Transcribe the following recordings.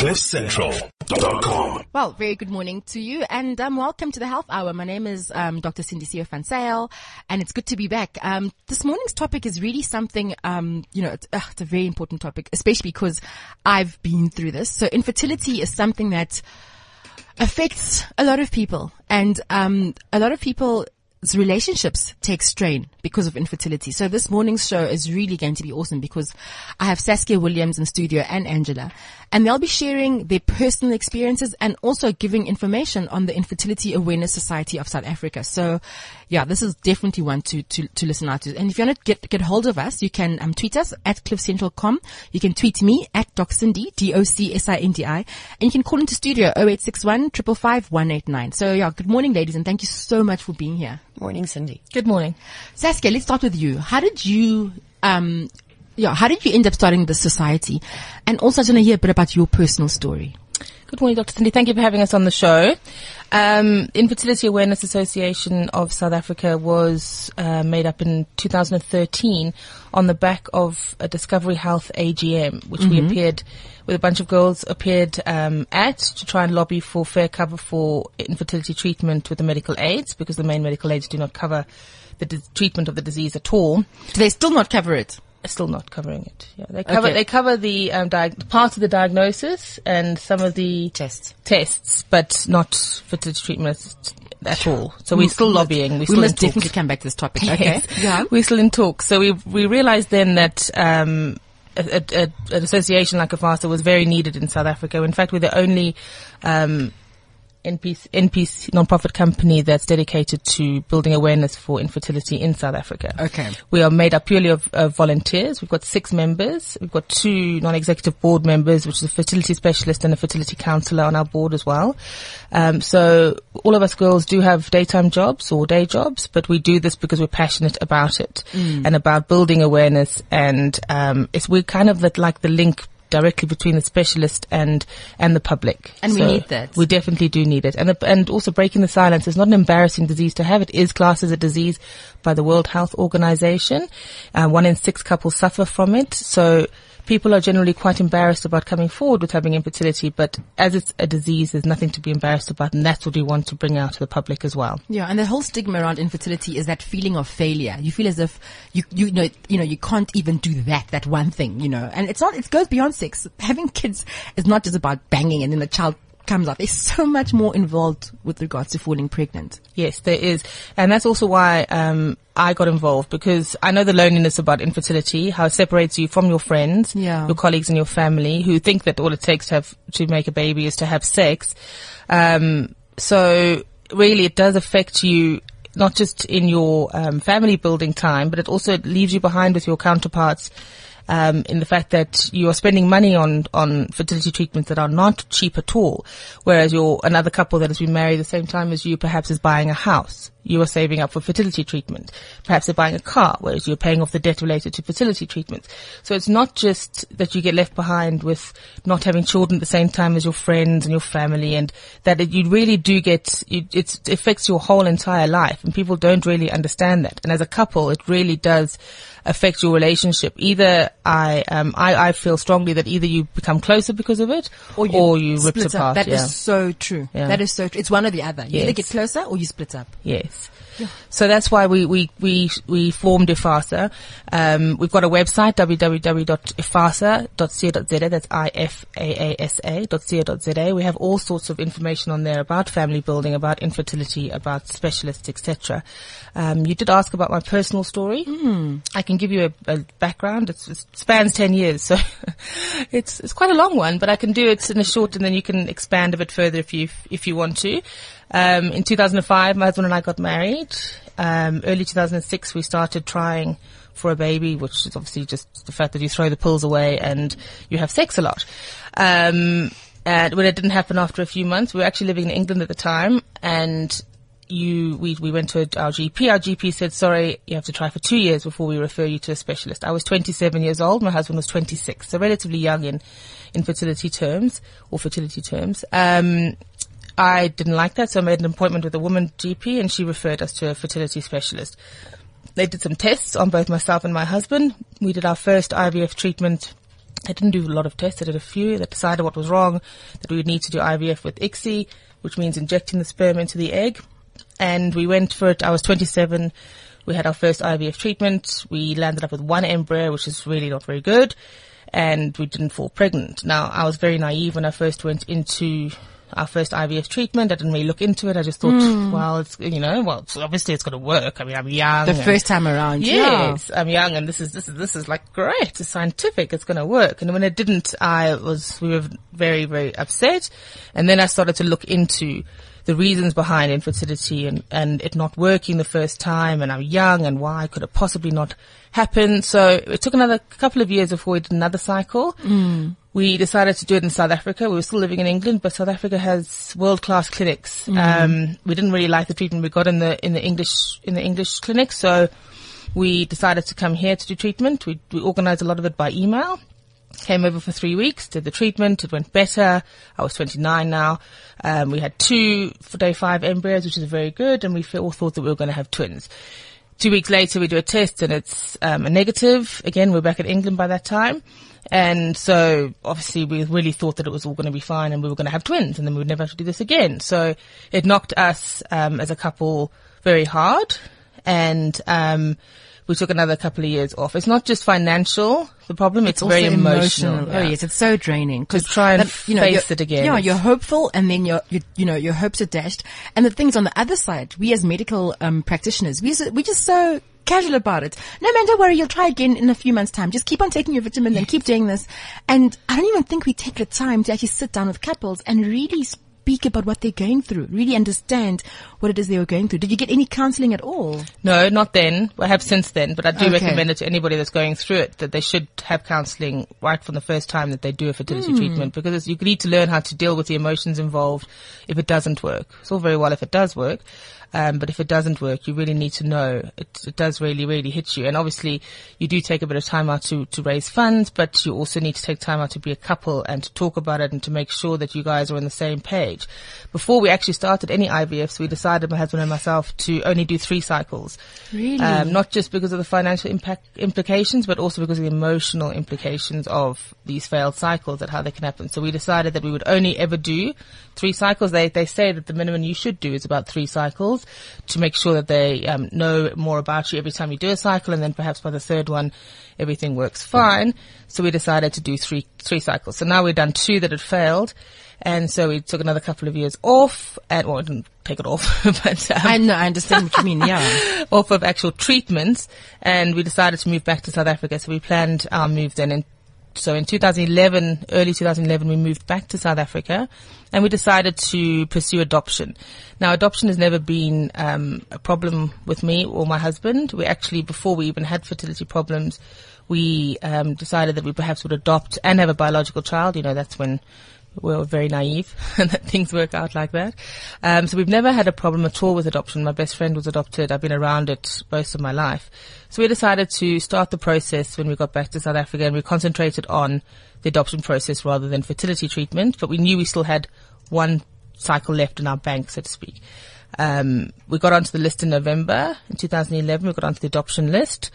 CliffCentral.com. Well, very good morning to you, and welcome to the Health Hour. My name is Dr. Cindy Sio-Fansale, and it's good to be back. This morning's topic is really something, it's a very important topic, especially because I've been through this. So infertility is something that affects a lot of people, and a lot of people relationships take strain because of infertility. So this morning's show is really going to be awesome because I have Saskia Williams in studio and Angela, and they'll be sharing their personal experiences and also giving information on the Infertility Awareness Society of South Africa. So yeah, this is definitely one to listen out to. And if you want to get hold of us, you can tweet us at cliffcentral.com. You can tweet me at Doc Cindy, DOCSINDI, and you can call into studio 0861 555 189. So yeah, good morning ladies, and thank you so much for being here. Morning, Cindy. Good morning. Saskia, let's start with you. How did you end up starting this society? And also I want to hear a bit about your personal story. Good morning, Dr. Cindy. Thank you for having us on the show. Infertility Awareness Association of South Africa was made up in 2013 on the back of a Discovery Health AGM, which we appeared with a bunch of girls at to try and lobby for fair cover for infertility treatment with the medical aids, because the main medical aids do not cover the treatment of the disease at all. Do they still not cover it? Still not covering it. Yeah, they cover the part of the diagnosis and some of the tests, but not fertility treatment at all. So we're still lobbying. We must definitely come back to this topic. Okay, yes. Yeah. We're still in talks. So we realised then that an association like IVF was very needed in South Africa. In fact, we're the only NPC non-profit company that's dedicated to building awareness for infertility in South Africa. Okay. We are made up purely of volunteers. We've got 6 members. We've got 2 non-executive board members, which is a fertility specialist and a fertility counsellor on our board as well. So all of us girls do have daytime jobs or day jobs, but we do this because we're passionate about it and about building awareness. And we're kind of like the link directly between the specialist and the public. And so we need that. We definitely do need it. And also breaking the silence is not an embarrassing disease to have. It is classed as a disease by the World Health Organization. 1 in 6 couples suffer from it. So people are generally quite embarrassed about coming forward with having infertility, but as it's a disease, there's nothing to be embarrassed about, and that's what we want to bring out to the public as well. Yeah, and the whole stigma around infertility is that feeling of failure. You feel as if you know you can't even do that one thing, you know. And it's not; it goes beyond sex. Having kids is not just about banging and then the child comes up. There's so much more involved with regards to falling pregnant. Yes, there is, and that's also why I got involved, because I know the loneliness about infertility, how it separates you from your friends, your colleagues and your family, who think that all it takes to make a baby is to have sex. So really it does affect you, not just in your family building time, but it also leaves you behind with your counterparts. In the fact that you are spending money on fertility treatments that are not cheap at all, whereas another couple that has been married at the same time as you perhaps is buying a house. You are saving up for fertility treatment. Perhaps they're buying a car, whereas you're paying off the debt related to fertility treatments. So it's not just that you get left behind with not having children at the same time as your friends and your family, and that you really do get, it affects your whole entire life, and people don't really understand that. And as a couple, it really does affect your relationship. Either I feel strongly that either you become closer because of it, or you split ripped apart. That is so true. Yeah. That is so true. It's one or the other. You either get closer or you split up. Yes. Yeah. So that's why we formed IVF. We've got a website, www.ifasa.co.za. That's IFAASA.co.za. We have all sorts of information on there about family building, about infertility, about specialists, etc. You did ask about my personal story. I can give you a background. It spans 10 years, so it's quite a long one, but I can do it in a short, and then you can expand a bit further if you want to. In 2005, my husband and I got married. Early 2006, we started trying for a baby, which is obviously just the fact that you throw the pills away and you have sex a lot. And when it didn't happen after a few months, we were actually living in England at the time, and we went to our GP. Our GP said, sorry, you have to try for 2 years before we refer you to a specialist. I was 27 years old. My husband was 26, so relatively young in fertility terms. I didn't like that, so I made an appointment with a woman GP, and she referred us to a fertility specialist. They did some tests on both myself and my husband. We did our first IVF treatment I didn't do a lot of tests. I did a few. They decided what was wrong, that we would need to do IVF with ICSI, which means injecting the sperm into the egg. And we went for it. I was 27. We had our first IVF treatment. We landed up with one embryo, which is really not very good. And we didn't fall pregnant. Now, I was very naive when I first went into our first IVF treatment. I didn't really look into it. I just thought, obviously it's going to work. I mean, I'm young. The first time around. Yes. Yeah. I'm young and this is like great. It's scientific. It's going to work. And when it didn't, we were very, very upset. And then I started to look into the reasons behind infertility and it not working the first time, and I'm young and why could it possibly not happen. So it took another couple of years before we did another cycle. We decided to do it in South Africa. We were still living in England, but South Africa has world-class clinics. We didn't really like the treatment we got in the English clinic, so we decided to come here to do treatment. We organized a lot of it by email. Came over for 3 weeks, did the treatment, it went better. I was 29 now. We had 2 for day 5 embryos, which is very good, and we all thought that we were going to have twins. 2 weeks later, we do a test, and it's a negative. Again, we're back in England by that time. And so, obviously, we really thought that it was all going to be fine, and we were going to have twins, and then we would never have to do this again. So it knocked us as a couple very hard, and we took another couple of years off. It's not just financial, the problem, it's very emotional. Yeah. Oh yes, it's so draining. To try and face it again. Yeah, you're hopeful and then your hopes are dashed. And the thing's on the other side, we as medical practitioners, we're just so casual about it. No man, don't worry, you'll try again in a few months' time. Just keep on taking your vitamins and keep doing this. And I don't even think we take the time to actually sit down with couples and really speak about what they're going through, really understand what it is they were going through. Did you get any counseling at all? No, not then. I have since then, but I do recommend it to anybody that's going through it, that they should have counseling right from the first time that they do a fertility treatment, because you need to learn how to deal with the emotions involved if it doesn't work. It's all very well if it does work. But if it doesn't work, you really need to know. It does really, really hit you. And obviously, you do take a bit of time out to raise funds, but you also need to take time out to be a couple and to talk about it and to make sure that you guys are on the same page. Before we actually started any IVFs, we decided, my husband and myself, to only do 3 cycles. Really? Not just because of the financial implications, but also because of the emotional implications of these failed cycles and how they can happen. So we decided that we would only ever do 3 cycles. They say that the minimum you should do is about 3 cycles, to make sure that they know more about you every time you do a cycle, and then perhaps by the 3rd one everything works fine. So we decided to do three cycles. So now we've done 2 that had failed, and so we took another couple of years off, and well, I didn't take it off, but I understand what you mean, yeah. Off of actual treatments, and we decided to move back to South Africa. So we planned our move then, and so in 2011, early 2011, we moved back to South Africa, and we decided to pursue adoption. Now, adoption has never been a problem with me or my husband. We actually, before we even had fertility problems, we decided that we perhaps would adopt and have a biological child. That's when we were very naive and that things work out like that. So we've never had a problem at all with adoption. My best friend was adopted. I've been around it most of my life. So we decided to start the process when we got back to South Africa, and we concentrated on the adoption process rather than fertility treatment. But we knew we still had 1 cycle left in our bank, so to speak. We got onto the list in November. In 2011, we got onto the adoption list.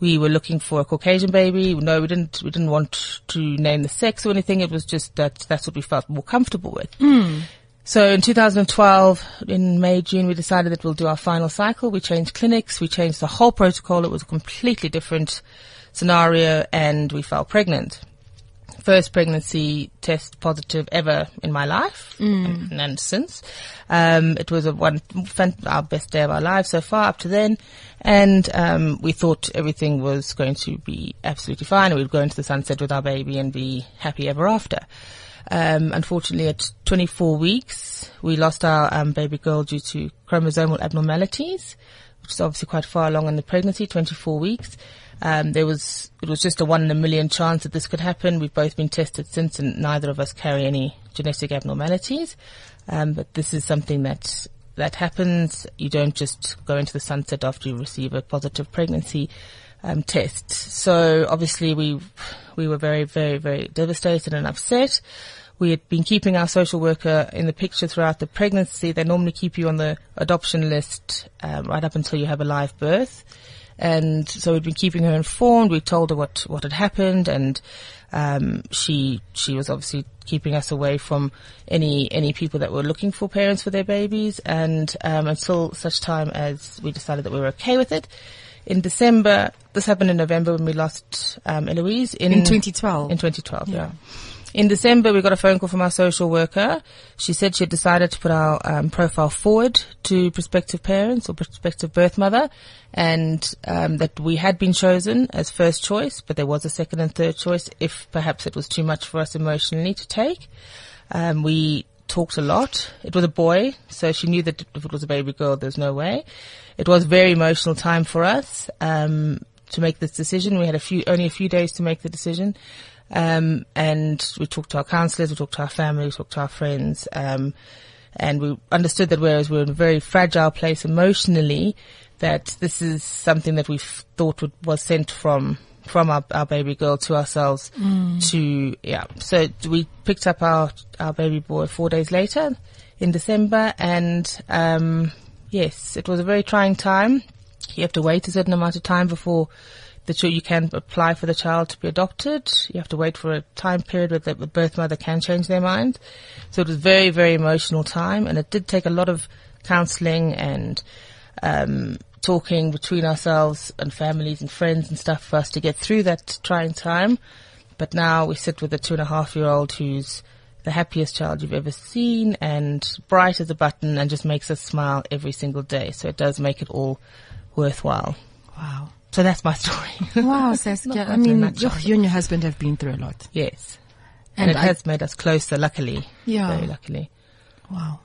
We were looking for a Caucasian baby. No, we didn't want to name the sex or anything. It was just that that's what we felt more comfortable with. So in 2012, in May, June, we decided that we'll do our final cycle. We changed clinics. We changed the whole protocol. It was a completely different scenario, and we fell pregnant. First pregnancy test positive ever in my life, and since. It was our best day of our lives so far up to then. And we thought everything was going to be absolutely fine, and we'd go into the sunset with our baby and be happy ever after. Unfortunately, at 24 weeks, we lost our baby girl due to chromosomal abnormalities, which is obviously quite far along in the pregnancy, 24 weeks. It was just a 1 in a million chance that this could happen. We've both been tested since, and neither of us carry any genetic abnormalities. But this is something that happens. You don't just go into the sunset after you receive a positive pregnancy test. So obviously we were very, very, very devastated and upset. We had been keeping our social worker in the picture throughout the pregnancy. They normally keep you on the adoption list right up until you have a live birth. And so we've been keeping her informed. We told her what had happened, and she was obviously keeping us away from any people that were looking for parents for their babies, and until such time as we decided that we were okay with it. In December, this happened in November when we lost Eloise. In 2012. In 2012, yeah. In December, we got a phone call from our social worker. She said she had decided to put our profile forward to prospective parents or prospective birth mother, and that we had been chosen as first choice, but there was a second and third choice if perhaps it was too much for us emotionally to take. We talked a lot. It was a boy, so she knew that if it was a baby girl, there's no way. It was a very emotional time for us to make this decision. We had only a few days to make the decision. And we talked to our counselors, we talked to our family, we talked to our friends, and we understood that whereas we're in a very fragile place emotionally, that this is something that we thought was sent from our baby girl to ourselves. So we picked up our baby boy 4 days later in December, and, yes, it was a very trying time. You have to wait a certain amount of time before you can apply for the child to be adopted. You have to wait for a time period where the birth mother can change their mind. So it was very, very emotional time, and it did take a lot of counselling and talking between ourselves and families and friends and stuff for us to get through that trying time. But now we sit with a 2.5-year-old who's the happiest child you've ever seen and bright as a button and just makes us smile every single day. So it does make it all worthwhile. Wow. So that's my story. Wow, Saskia. I mean, you and your husband have been through a lot. Yes. And it has made us closer, luckily. Yeah. Very luckily. Wow.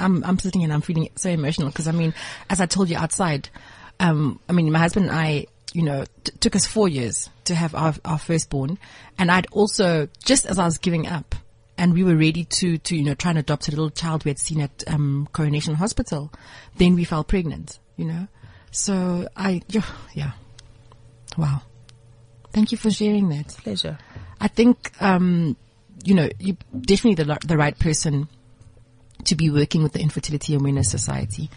I'm sitting and I'm feeling so emotional because, I mean, as I told you outside, I mean, my husband and I, you know, took us 4 years to have our firstborn. And I'd also, just as I was giving up, and we were ready to, you know, try and adopt a little child we had seen at Coronation Hospital, then we fell pregnant, you know. So yeah. Wow. Thank you for sharing that. Pleasure. I think, you know, you're definitely the right person to be working with the Infertility Awareness Society.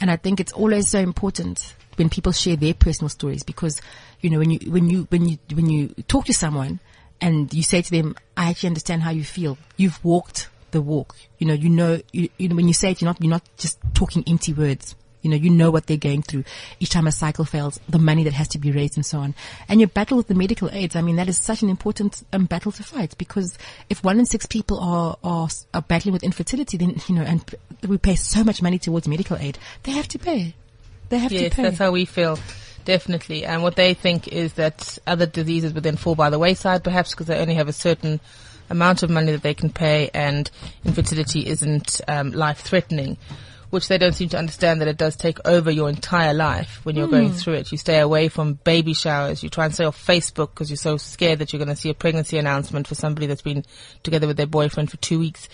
And I think it's always so important when people share their personal stories because, you know, when you talk to someone and you say to them, I actually understand how you feel. You've walked the walk. You know, when you say it, you're not just talking empty words. You know what they're going through. Each time a cycle fails, the money that has to be raised and so on. And your battle with the medical aids, I mean, that is such an important battle to fight because if 1 in 6 people are battling with infertility, then, you know, and we pay so much money towards medical aid, they have to pay. Yes, that's how we feel. Definitely. And what they think is that other diseases would then fall by the wayside, perhaps because they only have a certain amount of money that they can pay and infertility isn't life-threatening. Which they don't seem to understand that it does take over your entire life when you're going through it. You stay away from baby showers. You try and stay off Facebook because you're so scared that you're going to see a pregnancy announcement for somebody that's been together with their boyfriend for 2 weeks.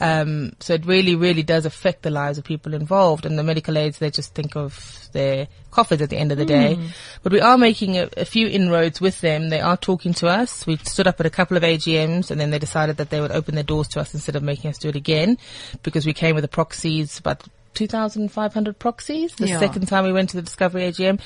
So it really, really does affect the lives of people involved. And the medical aids, they just think of their coffers at the end of the day. But we are making a few inroads with them. They are talking to us. We stood up at a couple of AGMs and then they decided that they would open their doors to us instead of making us do it again because we came with the proxies, about 2,500 proxies. The second time we went to the Discovery AGM,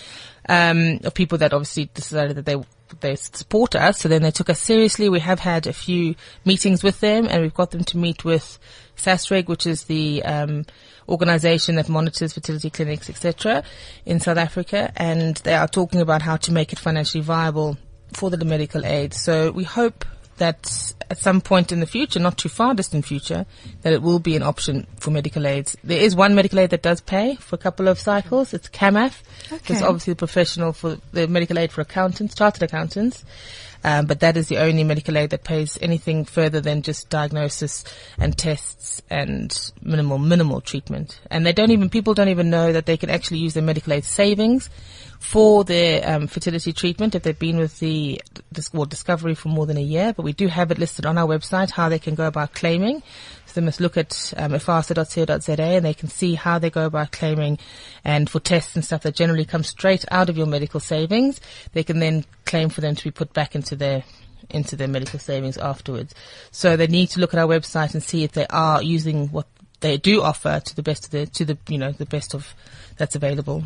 of people that obviously decided that they support us, so then they took us seriously. We have had a few meetings with them and we've got them to meet with SASREG, which is the organization that monitors fertility clinics, etc., in South Africa, and they are talking about how to make it financially viable for the medical aid. So we hope that at some point in the future, not too far distant future, that it will be an option for medical aids. There is one medical aid that does pay for a couple of cycles. It's CAMAF. Okay. It's obviously the professional for the medical aid for accountants, chartered accountants. But that is the only medical aid that pays anything further than just diagnosis and tests and minimal treatment. And people don't even know that they can actually use their medical aid savings for their fertility treatment if they've been with the Discovery for more than a year. But we do have it listed on our website how they can go about claiming. So they must look at ifasa.co.za and they can see how they go about claiming. And for tests and stuff that generally come straight out of your medical savings, they can then claim for them to be put back into their medical savings afterwards. So they need to look at our website and see if they are using what they do offer to the best of that's available.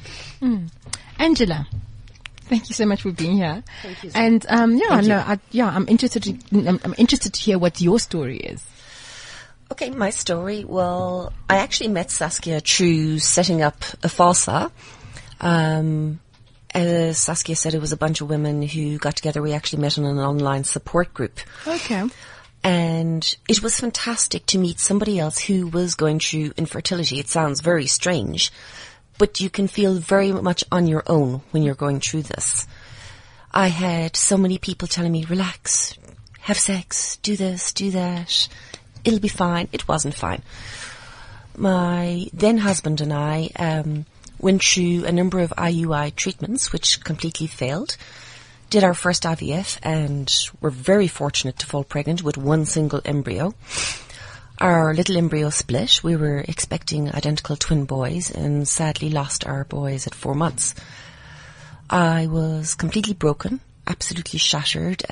Angela, Thank you so much for being here. Thank you. And I'm interested to hear what your story is. Okay, my story. Well, I actually met Saskia through setting up a FASA. As Saskia said, it was a bunch of women who got together. We actually met in an online support group. Okay. And it was fantastic to meet somebody else who was going through infertility. It sounds very strange, but you can feel very much on your own when you're going through this. I had so many people telling me, relax, have sex, do this, do that. It'll be fine. It wasn't fine. My then husband and I went through a number of IUI treatments, which completely failed. Did our first IVF and were very fortunate to fall pregnant with one single embryo. Our little embryo split. We were expecting identical twin boys and sadly lost our boys at 4 months. I was completely broken, absolutely shattered.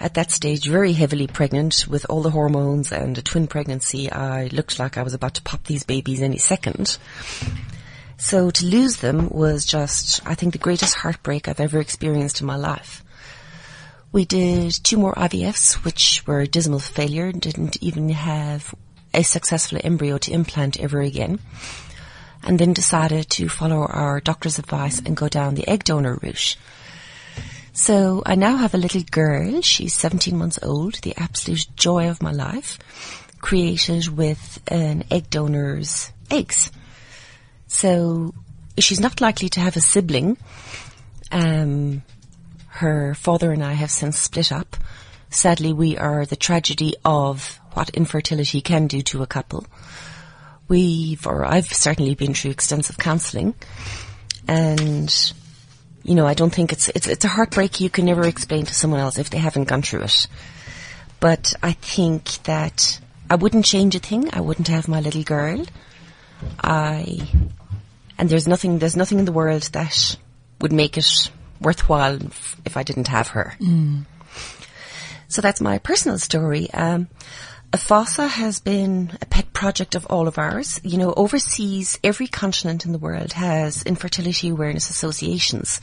At that stage, very heavily pregnant with all the hormones and a twin pregnancy. I looked like I was about to pop these babies any second. So to lose them was just, I think, the greatest heartbreak I've ever experienced in my life. We did 2 more IVFs, which were a dismal failure, didn't even have a successful embryo to implant ever again, and then decided to follow our doctor's advice and go down the egg donor route. So I now have a little girl. She's 17 months old, the absolute joy of my life, created with an egg donor's eggs. So she's not likely to have a sibling. Her father and I have since split up. Sadly, we are the tragedy of what infertility can do to a couple. I've certainly been through extensive counseling, and I don't think it's a heartbreak you can never explain to someone else if they haven't gone through it. But I think that I wouldn't change a thing. I wouldn't have my little girl. And there's nothing in the world that would make it worthwhile if I didn't have her. Mm. So that's my personal story. IFASA has been a pet project of all of ours. Overseas, every continent in the world has infertility awareness associations.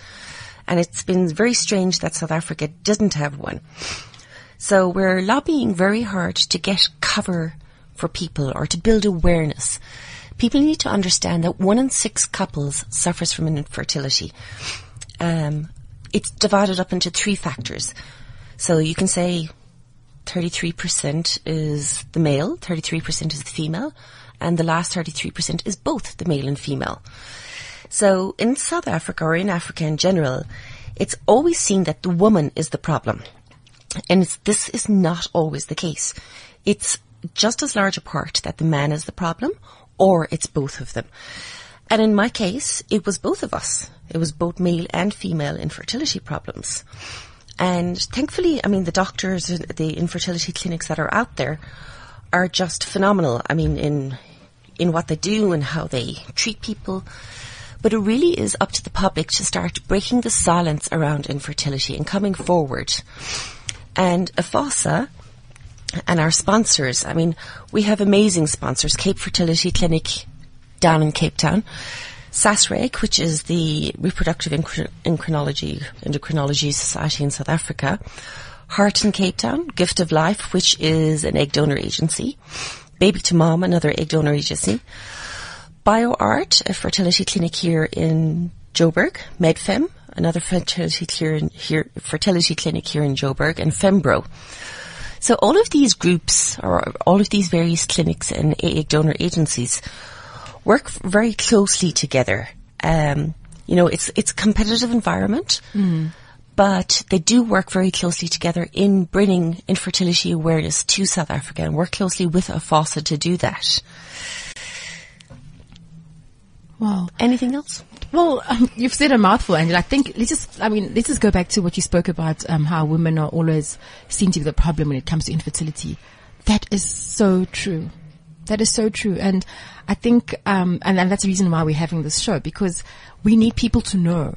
And it's been very strange that South Africa didn't have one. So we're lobbying very hard to get cover for people or to build awareness. People need to understand that 1 in 6 couples suffers from infertility. It's divided up into 3 factors. So you can say 33% is the male, 33% is the female, and the last 33% is both the male and female. So in South Africa, or in Africa in general, it's always seen that the woman is the problem. And this is not always the case. It's just as large a part that the man is the problem, or it's both of them. And in my case, it was both of us. It was both male and female infertility problems. And thankfully, the doctors, the infertility clinics that are out there are just phenomenal. In what they do and how they treat people. But it really is up to the public to start breaking the silence around infertility and coming forward. And IFASA and our sponsors, we have amazing sponsors, Cape Fertility Clinic down in Cape Town, SASREG, which is the Reproductive Endocrinology Society in South Africa, Heart in Cape Town, Gift of Life, which is an egg donor agency, Baby to Mom, another egg donor agency, BioArt, a fertility clinic here in Joburg, MedFem, another fertility clinic here in Joburg, and Fembro. So all of these groups, or all of these various clinics and egg donor agencies, work very closely together. It's a competitive environment, but they do work very closely together in bringing infertility awareness to South Africa, and work closely with IFASA to do that. Wow. Anything else? Well, you've said a mouthful, Angela. I think let's just go back to what you spoke about, how women are always seen to be the problem when it comes to infertility. That is so true. That is so true. And I think, and that's the reason why we're having this show, because we need people to know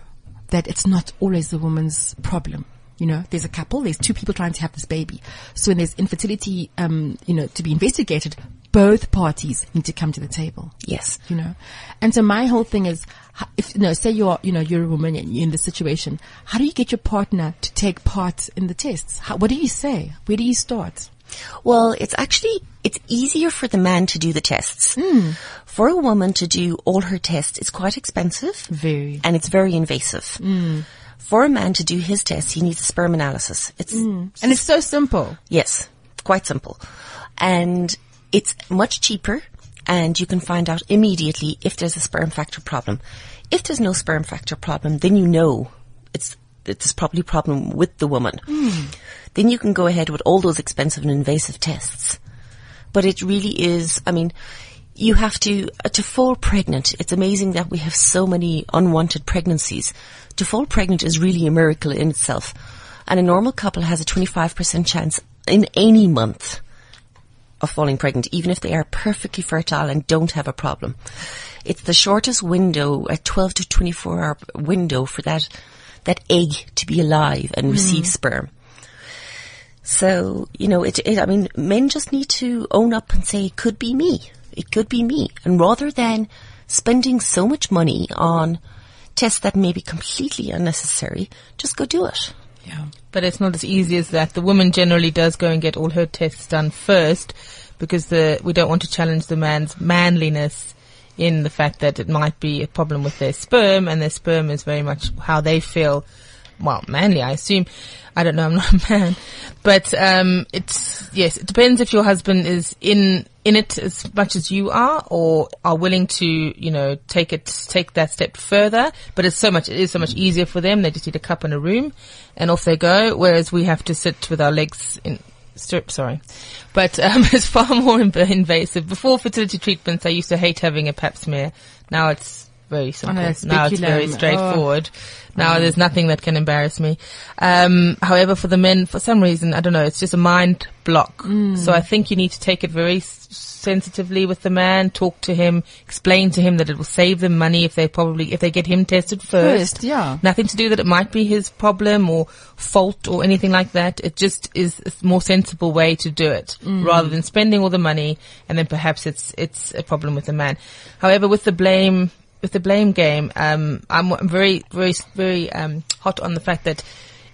that it's not always the woman's problem. There's a couple, there's 2 people trying to have this baby. So when there's infertility, to be investigated, both parties need to come to the table. Yes. You know? And so my whole thing is, if, you know, say you're, you know, you're a woman and you're in this situation, how do you get your partner to take part in the tests? How, what do you say? Where do you start? Well, it's actually, it's easier for the man to do the tests. Mm. For a woman to do all her tests, it's quite expensive. Very. And it's very invasive. Mm. For a man to do his tests, he needs a sperm analysis. It's and it's so simple. Yes, quite simple. And it's much cheaper, and you can find out immediately if there's a sperm factor problem. If there's no sperm factor problem, then you know it's probably a problem with the woman. Mm. Then you can go ahead with all those expensive and invasive tests. But it really is, I mean, you have to fall pregnant. It's amazing that we have so many unwanted pregnancies. To fall pregnant is really a miracle in itself. And a normal couple has a 25% chance in any month of falling pregnant, even if they are perfectly fertile and don't have a problem. It's the shortest window, a 12 to 24 hour window for that egg to be alive and receive sperm. So, you know, I mean, men just need to own up and say, it could be me. It could be me. And rather than spending so much money on tests that may be completely unnecessary, just go do it. Yeah. But it's not as easy as that. The woman generally does go and get all her tests done first because we don't want to challenge the man's manliness in the fact that it might be a problem with their sperm, and their sperm is very much how they feel, well, manly, I assume. I don't know, I'm not a man. But it's, yes, it depends if your husband is in it as much as you are, or are willing to, you know, take that step further. But it is so much easier for them. They just need a cup and a room and off they go. Whereas we have to sit with our legs in strip, sorry. But it's far more invasive. Before fertility treatments, I used to hate having a pap smear. Now it's very simple. Now it's very straightforward. Now there's nothing that can embarrass me. However, for the men, for some reason, I don't know, it's just a mind block. Mm. So I think you need to take it very sensitively with the man, talk to him, explain to him that it will save them money if they get him tested first. Yeah. Nothing to do that it might be his problem or fault or anything like that. It just is a more sensible way to do it rather than spending all the money and then perhaps it's a problem with the man. However, with the blame game, I'm very, very, very hot on the fact that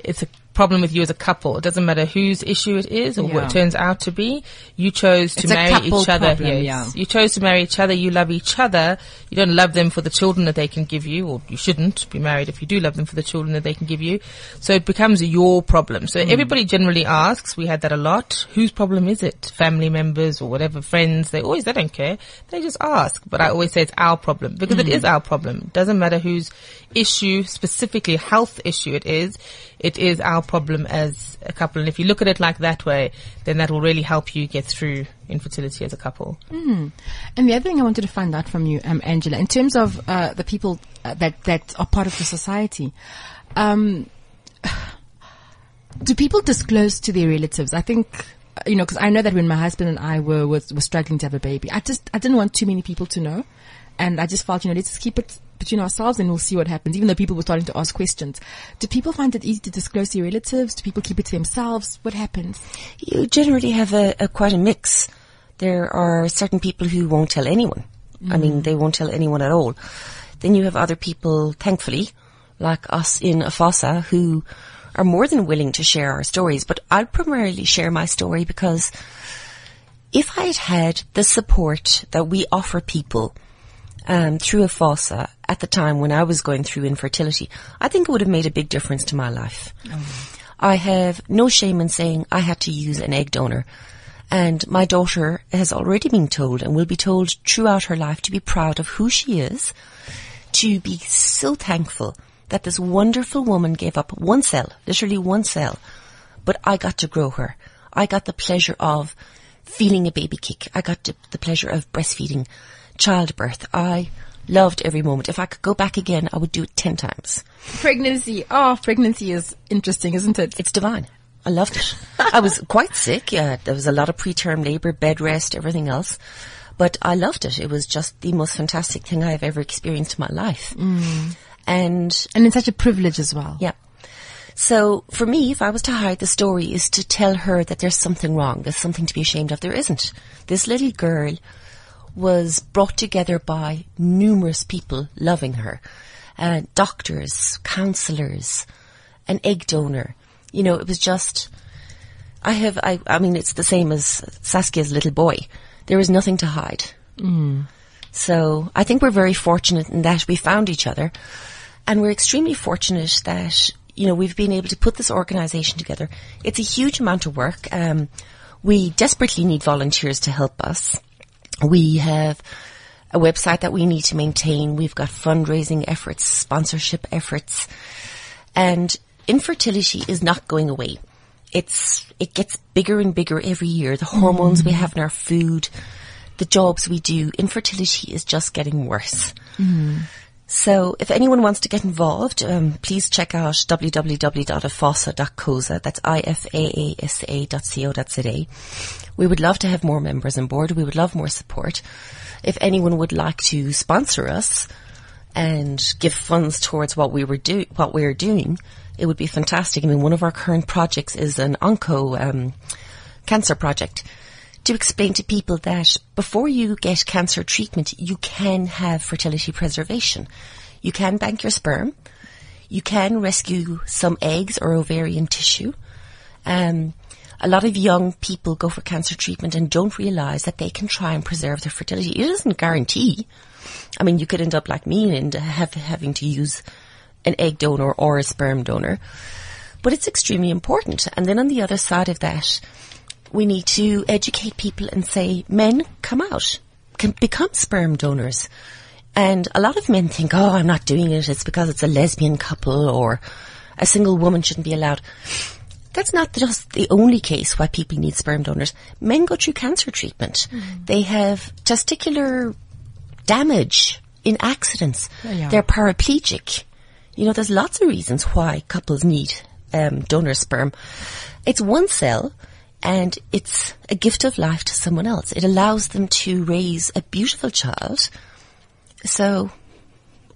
it's a problem with you as a couple. It doesn't matter whose issue it is or what it turns out to be. You chose to marry each other. Problem, yes. Yeah. You chose to marry each other. You love each other. You don't love them for the children that they can give you, or you shouldn't be married if you do love them for the children that they can give you. So it becomes your problem. So everybody generally asks, we had that a lot, whose problem is it? Family members or whatever, friends, they don't care. They just ask. But I always say it's our problem because it is our problem. It doesn't matter whose issue, specifically health issue it is. It is our problem as a couple. And if you look at it like that way, then that will really help you get through infertility as a couple. Mm. And the other thing I wanted to find out from you, Angela, in terms of the people that are part of the society, do people disclose to their relatives? I think, you know, because I know that when my husband and I were struggling to have a baby, I didn't want too many people to know. And I just felt, you know, let's just keep it between ourselves and we'll see what happens, even though people were starting to ask questions. Do people find it easy to disclose to your relatives? Do people keep it to themselves? What happens? You generally have a quite a mix. There are certain people who won't tell anyone. Mm. I mean, they won't tell anyone at all. Then you have other people, thankfully, like us in AFASA, who are more than willing to share our stories. But I'll primarily share my story because if I had had the support that we offer people through AFASA at the time when I was going through infertility, I think it would have made a big difference to my life. Mm. I have no shame in saying I had to use an egg donor. And my daughter has already been told and will be told throughout her life to be proud of who she is, to be so thankful that this wonderful woman gave up one cell, literally one cell, but I got to grow her. I got the pleasure of feeling a baby kick. I got the pleasure of breastfeeding. Childbirth. I loved every moment. If I could go back again, I would do it 10 times. Pregnancy. Oh, pregnancy is interesting, isn't it? It's divine. I loved it. I was quite sick. Yeah, there was a lot of preterm labor, bed rest, everything else. But I loved it. It was just the most fantastic thing I have ever experienced in my life. Mm. And it's such a privilege as well. Yeah. So for me, if I was to hide the story, is to tell her that there's something wrong, there's something to be ashamed of. There isn't. This little girl was brought together by numerous people loving her. Doctors, counsellors, an egg donor. You know, it was just... I mean, it's the same as Saskia's little boy. There was nothing to hide. Mm. So I think we're very fortunate in that we found each other. And we're extremely fortunate that, you know, we've been able to put this organisation together. It's a huge amount of work. We desperately need volunteers to help us. We have a website that we need to maintain. We've got fundraising efforts, sponsorship efforts. And infertility is not going away. It gets bigger and bigger every year. The hormones we have in our food, the jobs we do, infertility is just getting worse. Mm. So if anyone wants to get involved, please check out www.ifasa.coza. That's ifaasa.co.za. We would love to have more members on board. We would love more support. If anyone would like to sponsor us and give funds towards what we are doing, it would be fantastic. I mean, one of our current projects is an cancer project to explain to people that before you get cancer treatment, you can have fertility preservation. You can bank your sperm. You can rescue some eggs or ovarian tissue. A lot of young people go for cancer treatment and don't realize that they can try and preserve their fertility. It doesn't guarantee. I mean, you could end up like me and having to use an egg donor or a sperm donor. But it's extremely important. And then on the other side of that, we need to educate people and say, men, come out, can become sperm donors. And a lot of men think, oh, I'm not doing it. It's because it's a lesbian couple or a single woman shouldn't be allowed. That's not just the only case why people need sperm donors. Men go through cancer treatment. Mm. They have testicular damage in accidents. Yeah. They're paraplegic. You know, there's lots of reasons why couples need donor sperm. It's one cell, and it's a gift of life to someone else. It allows them to raise a beautiful child. So,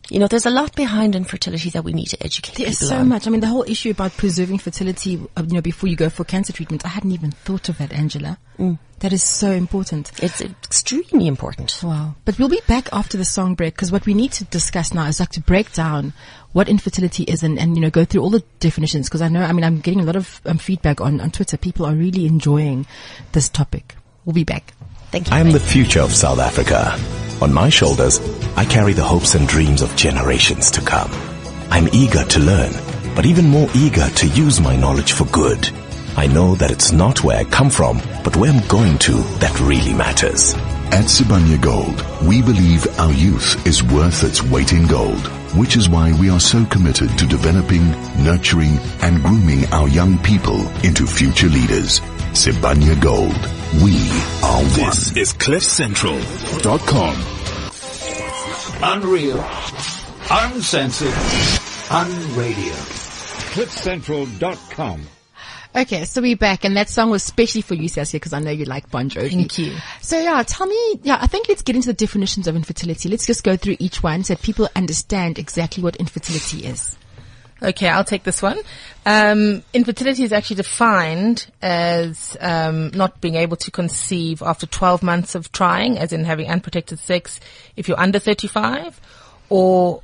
you know, there's a lot behind infertility that we need to educate people on. There's so much. I mean, the whole issue about preserving fertility, you know, before you go for cancer treatment, I hadn't even thought of that, Angela. Mm. That is so important. It's extremely important. Wow. But we'll be back after the song break, because what we need to discuss now is like to break down what infertility is and you know, go through all the definitions, because I know, I mean, I'm getting a lot of feedback on Twitter. People are really enjoying this topic. We'll be back. Thank you. I am the future of South Africa. On my shoulders, I carry the hopes and dreams of generations to come. I'm eager to learn, but even more eager to use my knowledge for good. I know that it's not where I come from, but where I'm going to that really matters. At Sibanya Gold, we believe our youth is worth its weight in gold, which is why we are so committed to developing, nurturing, and grooming our young people into future leaders. Sibanya Gold. We are one. This is CliffCentral.com. Unreal. Uncensored. Unradio. CliffCentral.com. Okay, so we're back, and that song was especially for you, Saskia, because I know you like Bon Jovi. Thank you. So yeah, tell me, yeah, I think let's get into the definitions of infertility. Let's just go through each one so that people understand exactly what infertility is. Okay, I'll take this one. Infertility is actually defined as not being able to conceive after 12 months of trying, as in having unprotected sex if you're under 35, or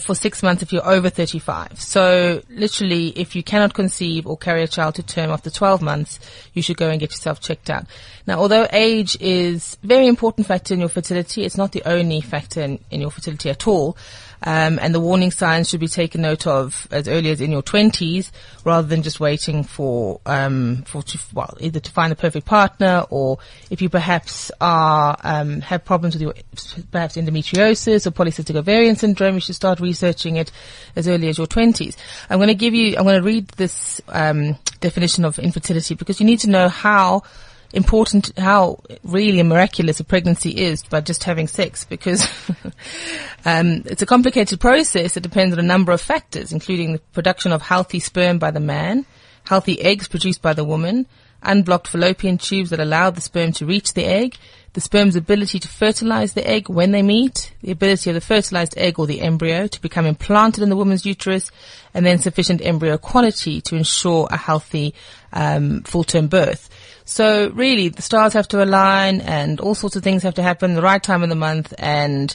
for 6 months if you're over 35. So literally, if you cannot conceive or carry a child to term after 12 months, you should go and get yourself checked out. Now, although age is a very important factor in your fertility, it's not the only factor in your fertility at all. And the warning signs should be taken note of as early as in your 20s, rather than just waiting for either to find the perfect partner, or if you perhaps are have problems with your perhaps endometriosis or polycystic ovarian syndrome, you should start researching it as early as your 20s. I'm going to read this definition of infertility, because you need to know how important, how really miraculous a pregnancy is by just having sex, because it's a complicated process. It depends on a number of factors, including the production of healthy sperm by the man, healthy eggs produced by the woman, unblocked fallopian tubes that allow the sperm to reach the egg, the sperm's ability to fertilize the egg when they meet, the ability of the fertilized egg or the embryo to become implanted in the woman's uterus, and then sufficient embryo quality to ensure a healthy full-term birth. So really, the stars have to align and all sorts of things have to happen the right time of the month. And,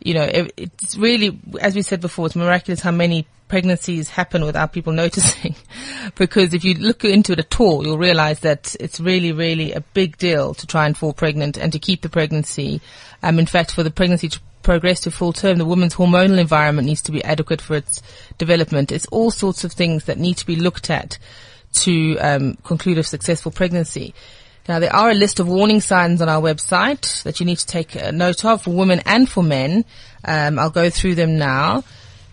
you know, it's really, as we said before, it's miraculous how many pregnancies happen without people noticing. Because if you look into it at all, you'll realize that it's really, really a big deal to try and fall pregnant and to keep the pregnancy. In fact, for the pregnancy to progress to full term, the woman's hormonal environment needs to be adequate for its development. It's all sorts of things that need to be looked at to conclude a successful pregnancy. Now, there are a list of warning signs on our website that you need to take note of for women and for men. I'll go through them now.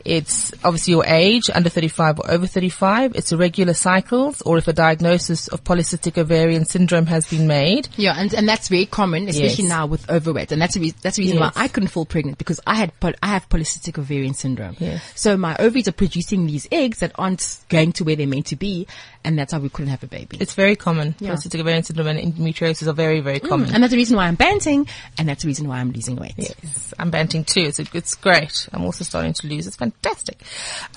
It's obviously your age, under 35 or over 35. It's irregular cycles, or if a diagnosis of polycystic ovarian syndrome has been made. Yeah, and that's very common, especially now with overweight. And that's the reason why I couldn't fall pregnant, because I have polycystic ovarian syndrome. Yes. So my ovaries are producing these eggs that aren't going to where they're meant to be, and that's how we couldn't have a baby. It's very common. Yeah. Polycystic ovarian syndrome and endometriosis are very, very common. And that's the reason why I'm banting, and that's the reason why I'm losing weight. Yes, I'm banting too. It's great. I'm also starting to lose. It's fantastic.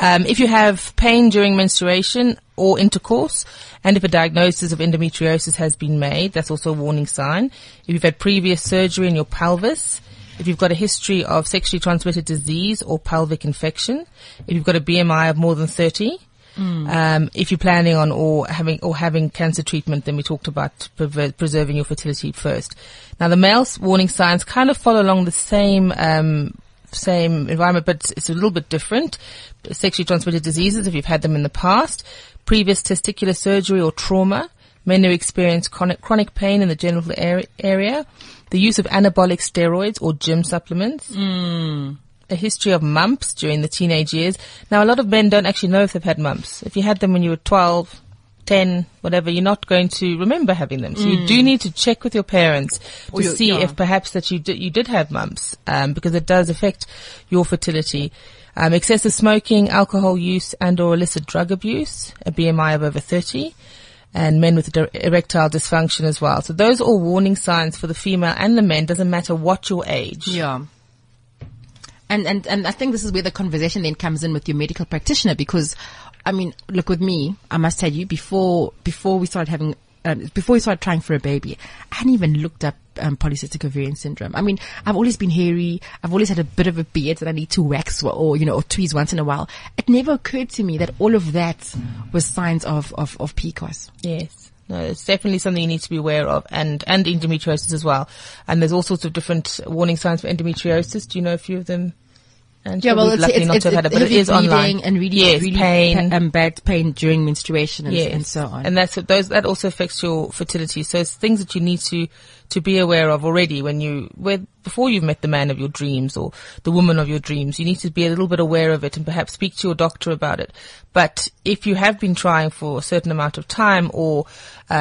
If you have pain during menstruation or intercourse, and if a diagnosis of endometriosis has been made, that's also a warning sign. If you've had previous surgery in your pelvis, if you've got a history of sexually transmitted disease or pelvic infection, if you've got a BMI of more than 30, if you're planning on or having cancer treatment, then we talked about preserving your fertility first. Now, the male's warning signs kind of follow along the same environment, but it's a little bit different. Sexually transmitted diseases, if you've had them in the past, previous testicular surgery or trauma, men who experience chronic pain in the genital area, the use of anabolic steroids or gym supplements, a history of mumps during the teenage years. Now, a lot of men don't actually know if they've had mumps. If you had them when you were 12, 10, whatever, you're not going to remember having them. So you do need to check with your parents to see if perhaps that you did have mumps, because it does affect your fertility. Excessive smoking, alcohol use, and or illicit drug abuse, a BMI of over 30, and men with erectile dysfunction as well. So those are all warning signs for the female and the men, doesn't matter what your age. Yeah. And I think this is where the conversation then comes in with your medical practitioner, because, I mean, look, with me, I must tell you, before we started trying for a baby, I hadn't even looked up polycystic ovarian syndrome. I mean, I've always been hairy. I've always had a bit of a beard that I need to wax or tweeze once in a while. It never occurred to me that all of that was signs of PCOS. Yes. No, it's definitely something you need to be aware of, and endometriosis as well. And there's all sorts of different warning signs for endometriosis. Do you know a few of them? And yeah, well, it is online. And really pain. Bad pain during menstruation and so on. And that also affects your fertility. So it's things that you need to be aware of already before you've met the man of your dreams or the woman of your dreams. You need to be a little bit aware of it and perhaps speak to your doctor about it. But if you have been trying for a certain amount of time, or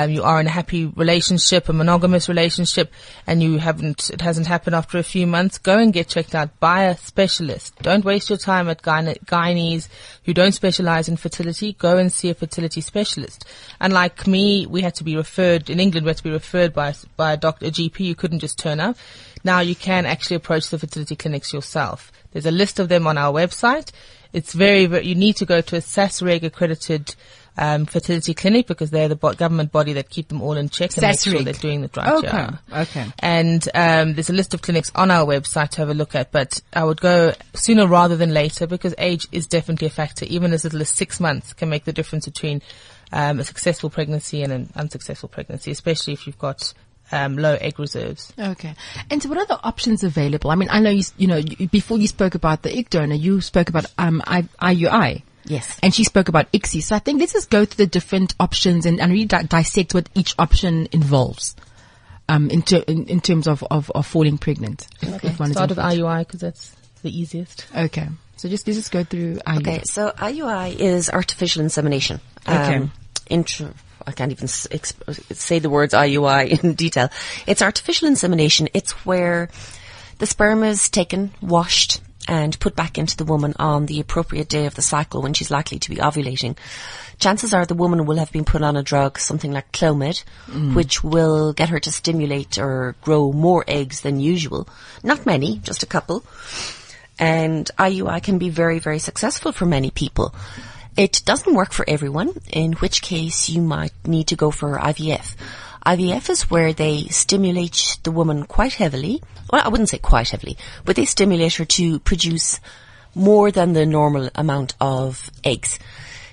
you are in a happy relationship, a monogamous relationship, and it hasn't happened after a few months, go and get checked out by a specialist. Don't waste your time at gynees who don't specialize in fertility. Go and see a fertility specialist. And like me, we had to be referred in England. We had to be referred by a doctor, a GP. You couldn't just turn up. Now you can actually approach the fertility clinics yourself. There's a list of them on our website. It's you need to go to a SASREG accredited fertility clinic, because they're the government body that keep them all in check and make sure they're doing the right job. Okay. And there's a list of clinics on our website to have a look at, but I would go sooner rather than later, because age is definitely a factor. Even as little as 6 months can make the difference between a successful pregnancy and an unsuccessful pregnancy, especially if you've got low egg reserves. Okay. And so what are the options available? I mean, I know you before you spoke about the egg donor, you spoke about IUI. Yes. And she spoke about ICSI. So I think let's just go through the different options and really dissect what each option involves, in terms of falling pregnant. Okay. Start with IUI, because that's the easiest. Okay. So let's just go through IUI. Okay. So IUI is artificial insemination. I can't even say the words IUI in detail. It's artificial insemination. It's where the sperm is taken, washed, and put back into the woman on the appropriate day of the cycle when she's likely to be ovulating, chances are the woman will have been put on a drug, something like Clomid, which will get her to stimulate or grow more eggs than usual. Not many, just a couple. And IUI can be very, very successful for many people. It doesn't work for everyone, in which case you might need to go for IVF. IVF is where they stimulate the woman quite heavily. Well, I wouldn't say quite heavily, but they stimulate her to produce more than the normal amount of eggs.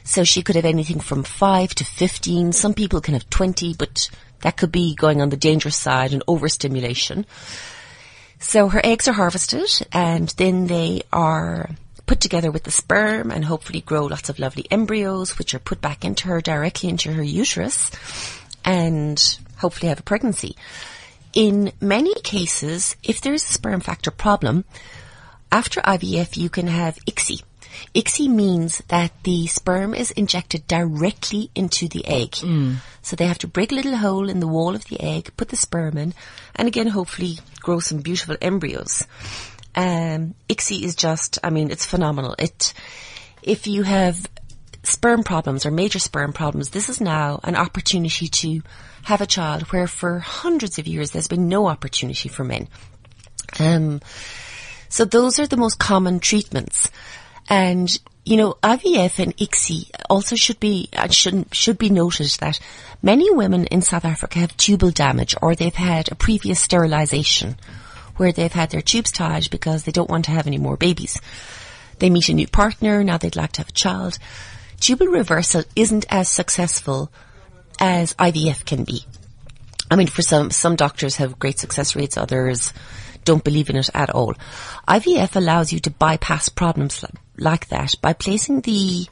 So she could have anything from 5 to 15. Some people can have 20, but that could be going on the dangerous side and overstimulation. So her eggs are harvested and then they are put together with the sperm and hopefully grow lots of lovely embryos, which are put back into her, directly into her uterus, and hopefully have a pregnancy. In many cases, if there is a sperm factor problem, after IVF you can have ICSI. ICSI means that the sperm is injected directly into the egg. So they have to break a little hole in the wall of the egg, put the sperm in, and again hopefully grow some beautiful embryos. ICSI is just, I mean, it's phenomenal. If you have sperm problems or major sperm problems, this is now an opportunity to have a child where for hundreds of years there's been no opportunity for men. So those are the most common treatments. And, you know, IVF and ICSI also should be noted that many women in South Africa have tubal damage, or they've had a previous sterilization where they've had their tubes tied because they don't want to have any more babies. They meet a new partner, now they'd like to have a child. Tubal reversal isn't as successful as IVF can be. I mean, for some doctors have great success rates, others don't believe in it at all. IVF allows you to bypass problems like that by placing the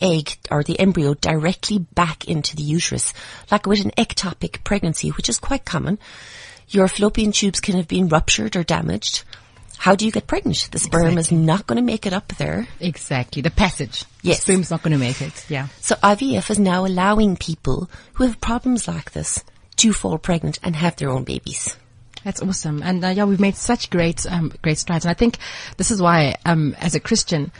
egg or the embryo directly back into the uterus, like with an ectopic pregnancy, which is quite common. Your fallopian tubes can have been ruptured or damaged. How do you get pregnant? The sperm is not going to make it up there. Exactly. The passage. Yes. The sperm's not going to make it. Yeah. So IVF is now allowing people who have problems like this to fall pregnant and have their own babies. That's awesome. And we've made such great strides. And I think this is why, as a Christian,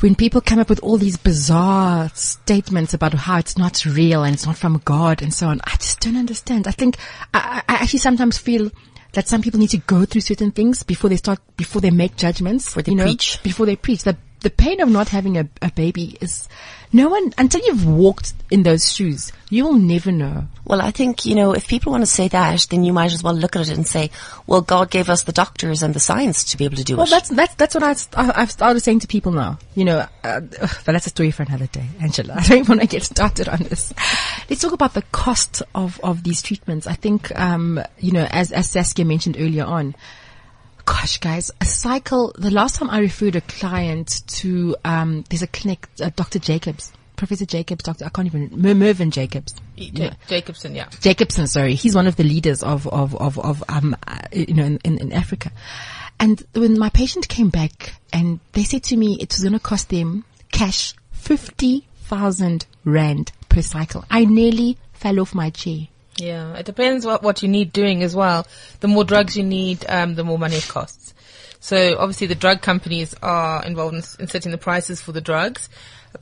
when people come up with all these bizarre statements about how it's not real and it's not from God and so on, I just don't understand. I think I actually sometimes feel that some people need to go through certain things before they make judgments. Before they preach. The pain of not having a baby is, no one, until you've walked in those shoes, you will never know. Well, I think, if people want to say that, then you might as well look at it and say, well, God gave us the doctors and the science to be able to do it. Well, that's what I've started saying to people now. But that's a story for another day, Angela. I don't want to get started on this. Let's talk about the cost of these treatments. I think, as Saskia mentioned earlier on, gosh, guys, a cycle. The last time I referred a client to, there's a clinic, Dr. Jacobs, Professor Jacobs, Mervyn Jacobs. Jacobson, sorry. He's one of the leaders in Africa. And when my patient came back and they said to me it was going to cost them cash 50,000 rand per cycle, I nearly fell off my chair. Yeah, it depends what you need doing as well. The more drugs you need, the more money it costs. So obviously the drug companies are involved in setting the prices for the drugs,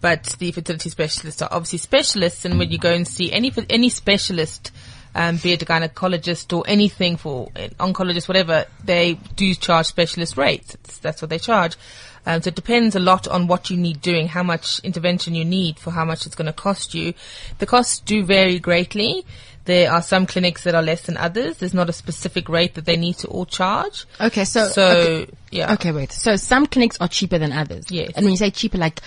but the fertility specialists are obviously specialists, and when you go and see any specialist, be it a gynecologist or anything, for oncologist, whatever, they do charge specialist rates. That's what they charge. So it depends a lot on what you need doing, how much intervention you need for how much it's going to cost you. The costs do vary greatly. There are some clinics that are less than others. There's not a specific rate that they need to all charge. Okay, wait. So some clinics are cheaper than others. Yes. And when you say cheaper, like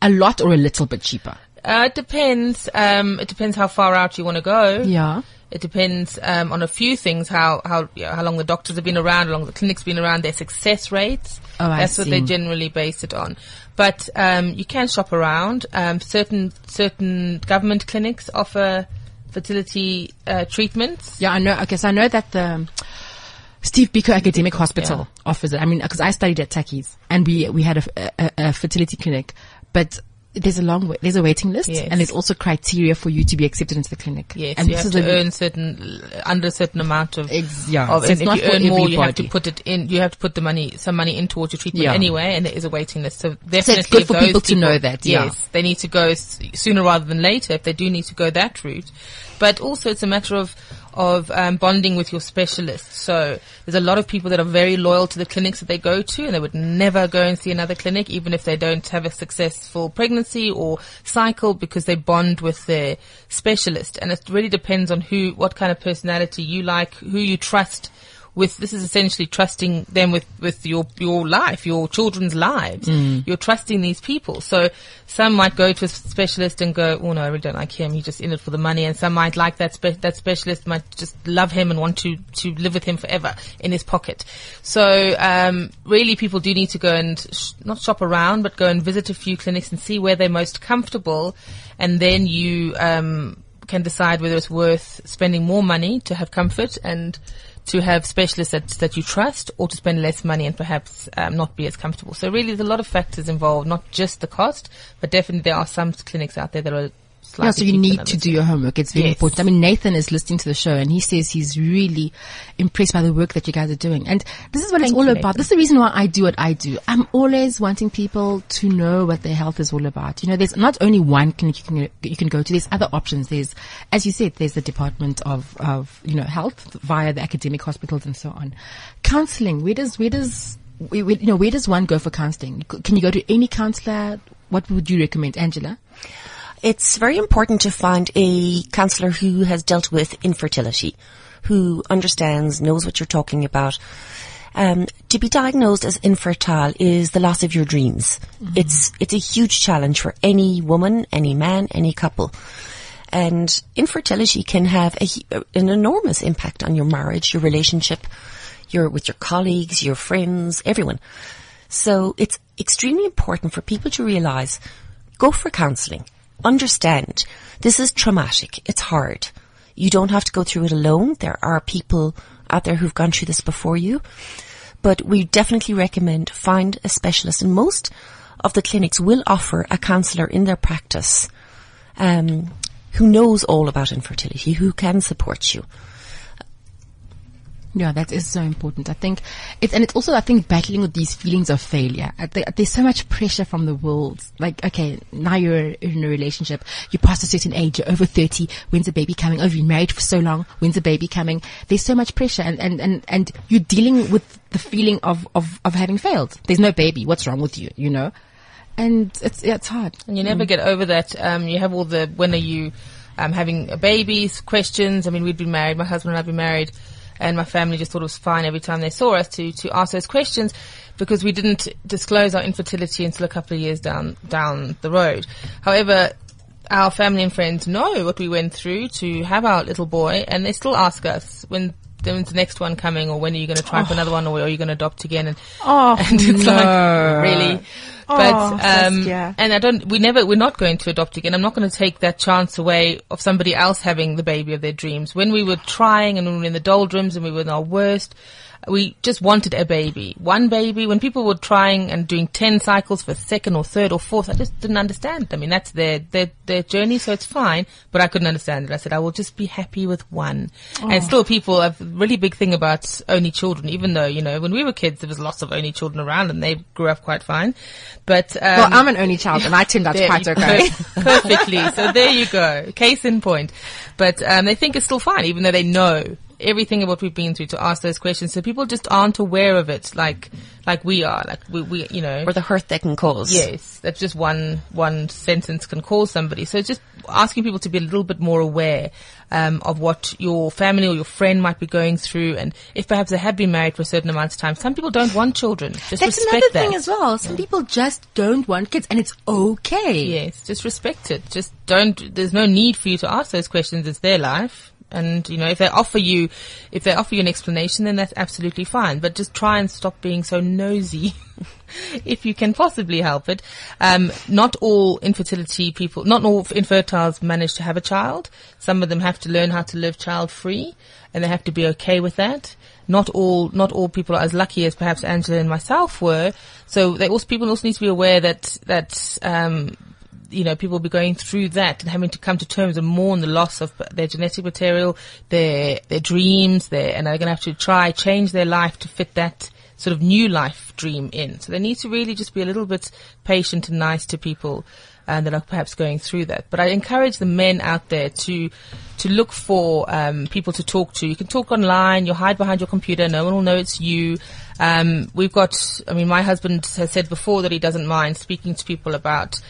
a lot or a little bit cheaper? It depends. It depends how far out you want to go. Yeah. It depends on a few things, how long the doctors have been around, how long the clinic's been around, their success rates. Oh, I see. That's what they generally base it on. But you can shop around. Certain government clinics offer fertility treatments. Yeah, I know. Okay, so I know that the Steve Biko Academic Hospital offers it. I mean, because I studied at Takis and we had a fertility clinic, but There's a long way. There's a waiting list, yes. And there's also criteria for you to be accepted into the clinic. Yes, and you have to earn certain under a certain amount of. So and if you earn more, you have to put it in. You have to put the money, some money, in towards your treatment anyway, and there is a waiting list. So definitely, so it's good for people to know that. Yes, they need to go sooner rather than later if they do need to go that route. But also, it's a matter of bonding with your specialist. So there's a lot of people that are very loyal to the clinics that they go to, and they would never go and see another clinic even if they don't have a successful pregnancy or cycle, because they bond with their specialist. And it really depends on what kind of personality you like, who you trust with. This is essentially trusting them with your life, your children's lives. You're trusting these people. So some might go to a specialist and go, oh no, I really don't like him, he's just in it for the money. And some might like that specialist, might just love him and want to live with him forever in his pocket. So really people do need to go and not shop around, but go and visit a few clinics and see where they're most comfortable. And then you can decide whether it's worth spending more money to have comfort and to have specialists that you trust, or to spend less money and perhaps not be as comfortable. So really there's a lot of factors involved, not just the cost, but definitely there are some clinics out there that are slightly so you need to do your homework. It's very important. I mean, Nathan is listening to the show and he says he's really impressed by the work that you guys are doing. And this is what it's all about. This is the reason why I do what I do. I'm always wanting people to know what their health is all about. You know, there's not only one clinic you can go to. There's other options. There's, as you said, there's the Department of Health via the academic hospitals and so on. Counseling. Where does one go for counseling? Can you go to any counselor? What would you recommend, Angela? It's very important to find a counsellor who has dealt with infertility, who understands, knows what you're talking about. To be diagnosed as infertile is the loss of your dreams. Mm-hmm. It's a huge challenge for any woman, any man, any couple. And infertility can have an enormous impact on your marriage, your relationship, with your colleagues, your friends, everyone. So it's extremely important for people to realize, go for counselling. Understand, this is traumatic. It's hard. You don't have to go through it alone. There are people out there who've gone through this before you. But we definitely recommend find a specialist. And most of the clinics will offer a counsellor in their practice who knows all about infertility, who can support you. Yeah, that is so important. I think it's also battling with these feelings of failure. There's so much pressure from the world. Like, okay, now you're in a relationship. You passed a certain age. You're over 30. When's the baby coming? Oh, you've been married for so long. When's the baby coming? There's so much pressure and you're dealing with the feeling of having failed. There's no baby. What's wrong with you? You know? And it's hard. And you never get over that. You have all the, when are you, having a baby questions. I mean, we'd been married. My husband and I'd been married. And my family just thought it was fine every time they saw us to ask those questions, because we didn't disclose our infertility until a couple of years down the road. However, our family and friends know what we went through to have our little boy, and they still ask us, when's the next one coming, or when are you going to try for another one, or are you going to adopt again? And it's like, really? And we're not going to adopt again. I'm not going to take that chance away of somebody else having the baby of their dreams. When we were trying and when we were in the doldrums and we were in our worst, we just wanted a baby. One baby. When people were trying and doing 10 cycles for second or third or fourth, I just didn't understand. I mean, that's their journey, so it's fine, but I couldn't understand it. I said, I will just be happy with one. Oh. And still people have a really big thing about only children, even though, when we were kids, there was lots of only children around and they grew up quite fine. But well, I'm an only child and I turned out quite okay. Perfectly. So there you go. Case in point. But they think it's still fine, even though they know everything about what we've been through to ask those questions. So people just aren't aware of it like we are. Like we or the hurt that can cause. Yes. That's just one sentence can cause somebody. So it's just asking people to be a little bit more aware of what your family or your friend might be going through, and if perhaps they have been married for a certain amount of time. Some people don't want children. Just that's respect another thing as well. Some people just don't want kids, and it's okay. Yes, just respect it. Just don't. There's no need for you to ask those questions. It's their life, and if they offer you an explanation, then that's absolutely fine. But just try and stop being so nosy. If you can possibly help it. Not all infertiles manage to have a child. Some of them have to learn how to live child free, and they have to be okay with that. Not all people are as lucky as perhaps Angela and myself were. So people also need to be aware that you know, people will be going through that and having to come to terms and mourn the loss of their genetic material, their dreams, and they're going to have to try change their life to fit that sort of new life dream in. So they need to really just be a little bit patient and nice to people that are perhaps going through that. But I encourage the men out there to look for people to talk to. You can talk online. You'll hide behind your computer. No one will know it's you. We've got, I mean, my husband has said before that he doesn't mind speaking to people about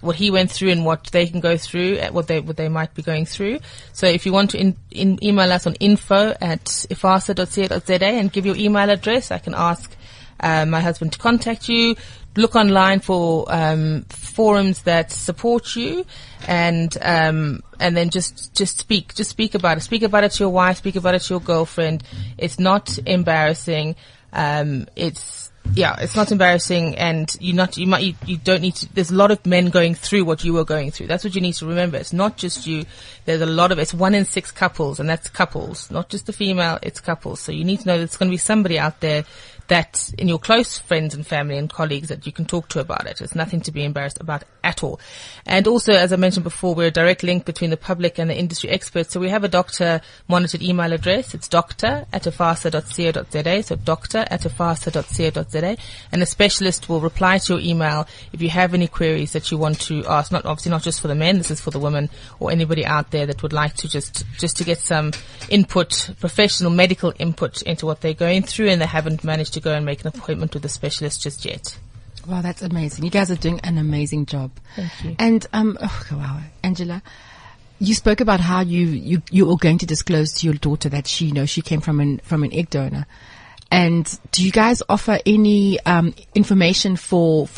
what he went through and what they can go through, what they might be going through. So if you want to email us on info@ifasa.co.za and give your email address, I can ask my husband to contact you. Look online for forums that support you, and then just speak about it. Speak about it to your wife. Speak about it to your girlfriend. It's not embarrassing. It's not embarrassing, and you don't need to. There's a lot of men going through what you were going through. That's what you need to remember. It's not just you. There's a lot of, it's 1 in 6 couples, and that's couples, not just the female, it's couples. So you need to know there's going to be somebody out there that in your close friends and family and colleagues that you can talk to about it. There's nothing to be embarrassed about at all. And also, as I mentioned before, we're a direct link between the public and the industry experts. So we have a doctor-monitored email address. It's doctor@ifasa.co.za. So doctor@ifasa.co.za. And a specialist will reply to your email if you have any queries that you want to ask. Obviously not just for the men. This is for the women or anybody out there that would like to just to get some input, professional medical input into what they're going through and they haven't managed to go and make an appointment with a specialist just yet. Wow, that's amazing. You guys are doing an amazing job. Thank you. And Angela, you spoke about how you are going to disclose to your daughter that she, you know, she came from an egg donor. And do you guys offer any information for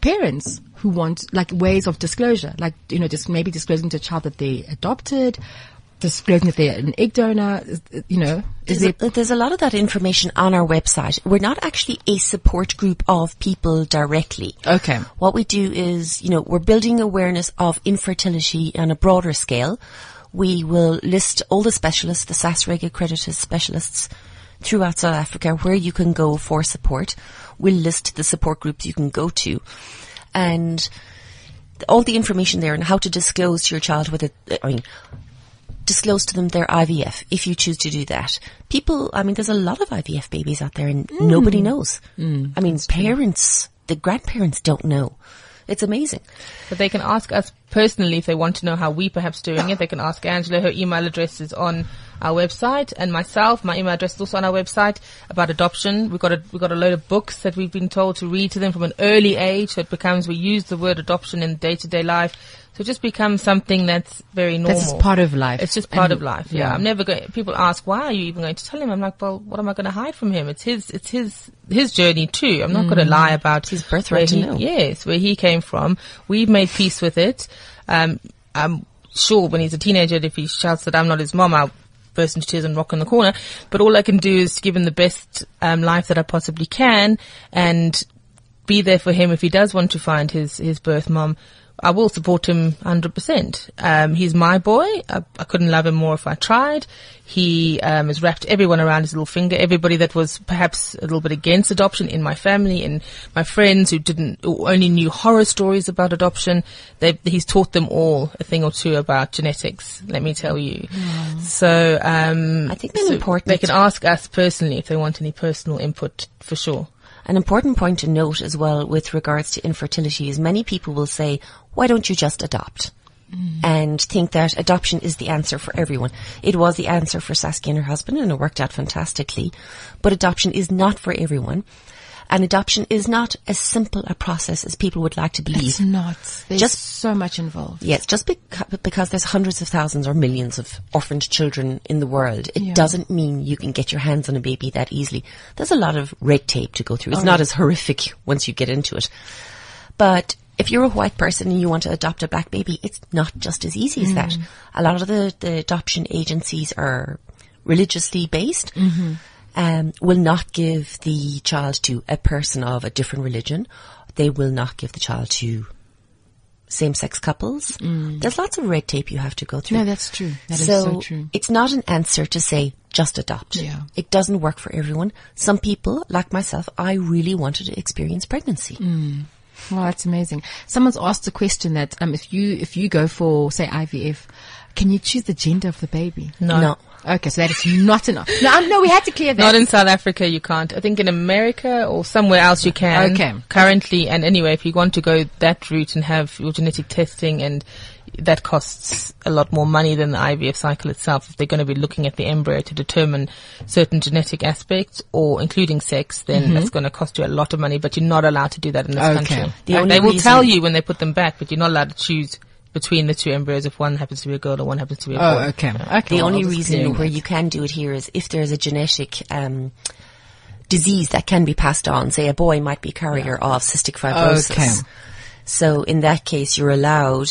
parents who want, like, ways of disclosure, like, you know, just maybe disclosing to a child that they adopted, disclosing that they're an egg donor, you know? There's a lot of that information on our website. We're not actually a support group of people directly. Okay. What we do is, you know, we're building awareness of infertility on a broader scale. We will list all the specialists, the SASREG accredited specialists throughout South Africa where you can go for support. We'll list the support groups you can go to. And all the information there on how to disclose to your child disclose to them their IVF, if you choose to do that. People, I mean, there's a lot of IVF babies out there and nobody knows. Mm, I mean, parents, the grandparents don't know. It's amazing. But they can ask us personally if they want to know how we perhaps doing it. They can ask Angela. Her email address is on our website, and myself, my email address is also on our website, about adoption. We've got a load of books that we've been told to read to them from an early age, so it becomes, we use the word adoption in day-to-day life. So it just becomes something that's very normal. That's just part of life. It's just part of life. Yeah. I'm never going, people ask, why are you even going to tell him? I'm like, well, what am I going to hide from him? It's his journey too. I'm not going to lie about his birthright to know. Yes, where he came from. We've made peace with it. I'm sure when he's a teenager, if he shouts that I'm not his mom, I'll burst into tears and rock in the corner. But all I can do is give him the best life that I possibly can and be there for him if he does want to find his birth mom. I will support him 100%. He's my boy. I couldn't love him more if I tried. He has wrapped everyone around his little finger. Everybody that was perhaps a little bit against adoption in my family and my friends who only knew horror stories about adoption, he's taught them all a thing or two about genetics, let me tell you. Mm. So I think that's important. They can ask us personally if they want any personal input, for sure. An important point to note as well with regards to infertility is many people will say, why don't you just adopt? Mm. And think that adoption is the answer for everyone. It was the answer for Saskia and her husband, and it worked out fantastically. But adoption is not for everyone. And adoption is not as simple a process as people would like to believe. It's not. There's just so much involved. Yes, just because there's hundreds of thousands or millions of orphaned children in the world. It doesn't mean you can get your hands on a baby that easily. There's a lot of red tape to go through. It's not as horrific once you get into it. But if you're a white person and you want to adopt a black baby, it's not just as easy as that. A lot of the adoption agencies are religiously based, will not give the child to a person of a different religion. They will not give the child to same-sex couples. Mm. There's lots of red tape you have to go through. No, that's true. That is so true. It's not an answer to say, just adopt. Yeah. It doesn't work for everyone. Some people, like myself, I really wanted to experience pregnancy. Mm. Wow, that's amazing. Someone's asked a question that if you go for, say, IVF, can you choose the gender of the baby? No. Okay, so that is not enough. No, we had to clear that. Not in South Africa, you can't. I think in America or somewhere else you can. Okay. Currently, and anyway, if you want to go that route and have your genetic testing, and that costs a lot more money than the IVF cycle itself. If they're going to be looking at the embryo to determine certain genetic aspects or including sex, then that's going to cost you a lot of money, but you're not allowed to do that in this country. They will tell you when they put them back, but you're not allowed to choose between the two embryos if one happens to be a girl or one happens to be a boy. Oh, okay. The only reason where you can do it here is if there's a genetic disease that can be passed on. Say a boy might be a carrier of cystic fibrosis. Okay. So in that case, you're allowed,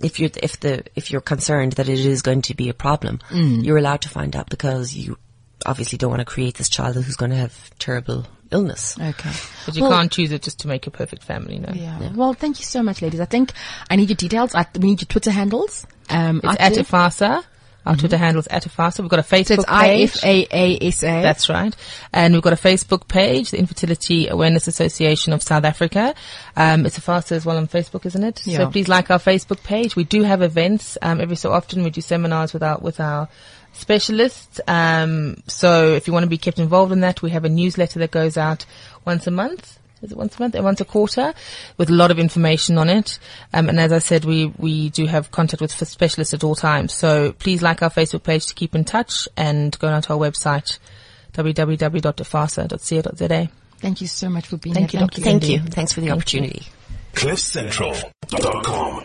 if you're concerned that it is going to be a problem, you're allowed to find out, because you obviously don't want to create this child who's going to have terrible illness. Okay. But you can't choose it just to make a perfect family, no? Yeah. Yeah. Well, thank you so much, ladies. I think I need your details. We need your Twitter handles. It's at IFASA. Our Twitter handle's at IFASA. We've got a Facebook page. It's IFAASA. That's right. And we've got a Facebook page, the Infertility Awareness Association of South Africa. It's IFASA as well on Facebook, isn't it? Yeah. So please like our Facebook page. We do have events. Every so often we do seminars with our specialists. So if you want to be kept involved in that, we have a newsletter that goes out once a month. Is it once a month? Once a quarter, with a lot of information on it. And as I said, we do have contact with specialists at all times. So please like our Facebook page to keep in touch, and go onto our website, www.ifasa.co.za. Thank you so much for being here. Thank you. Thanks for the opportunity. CliffCentral.com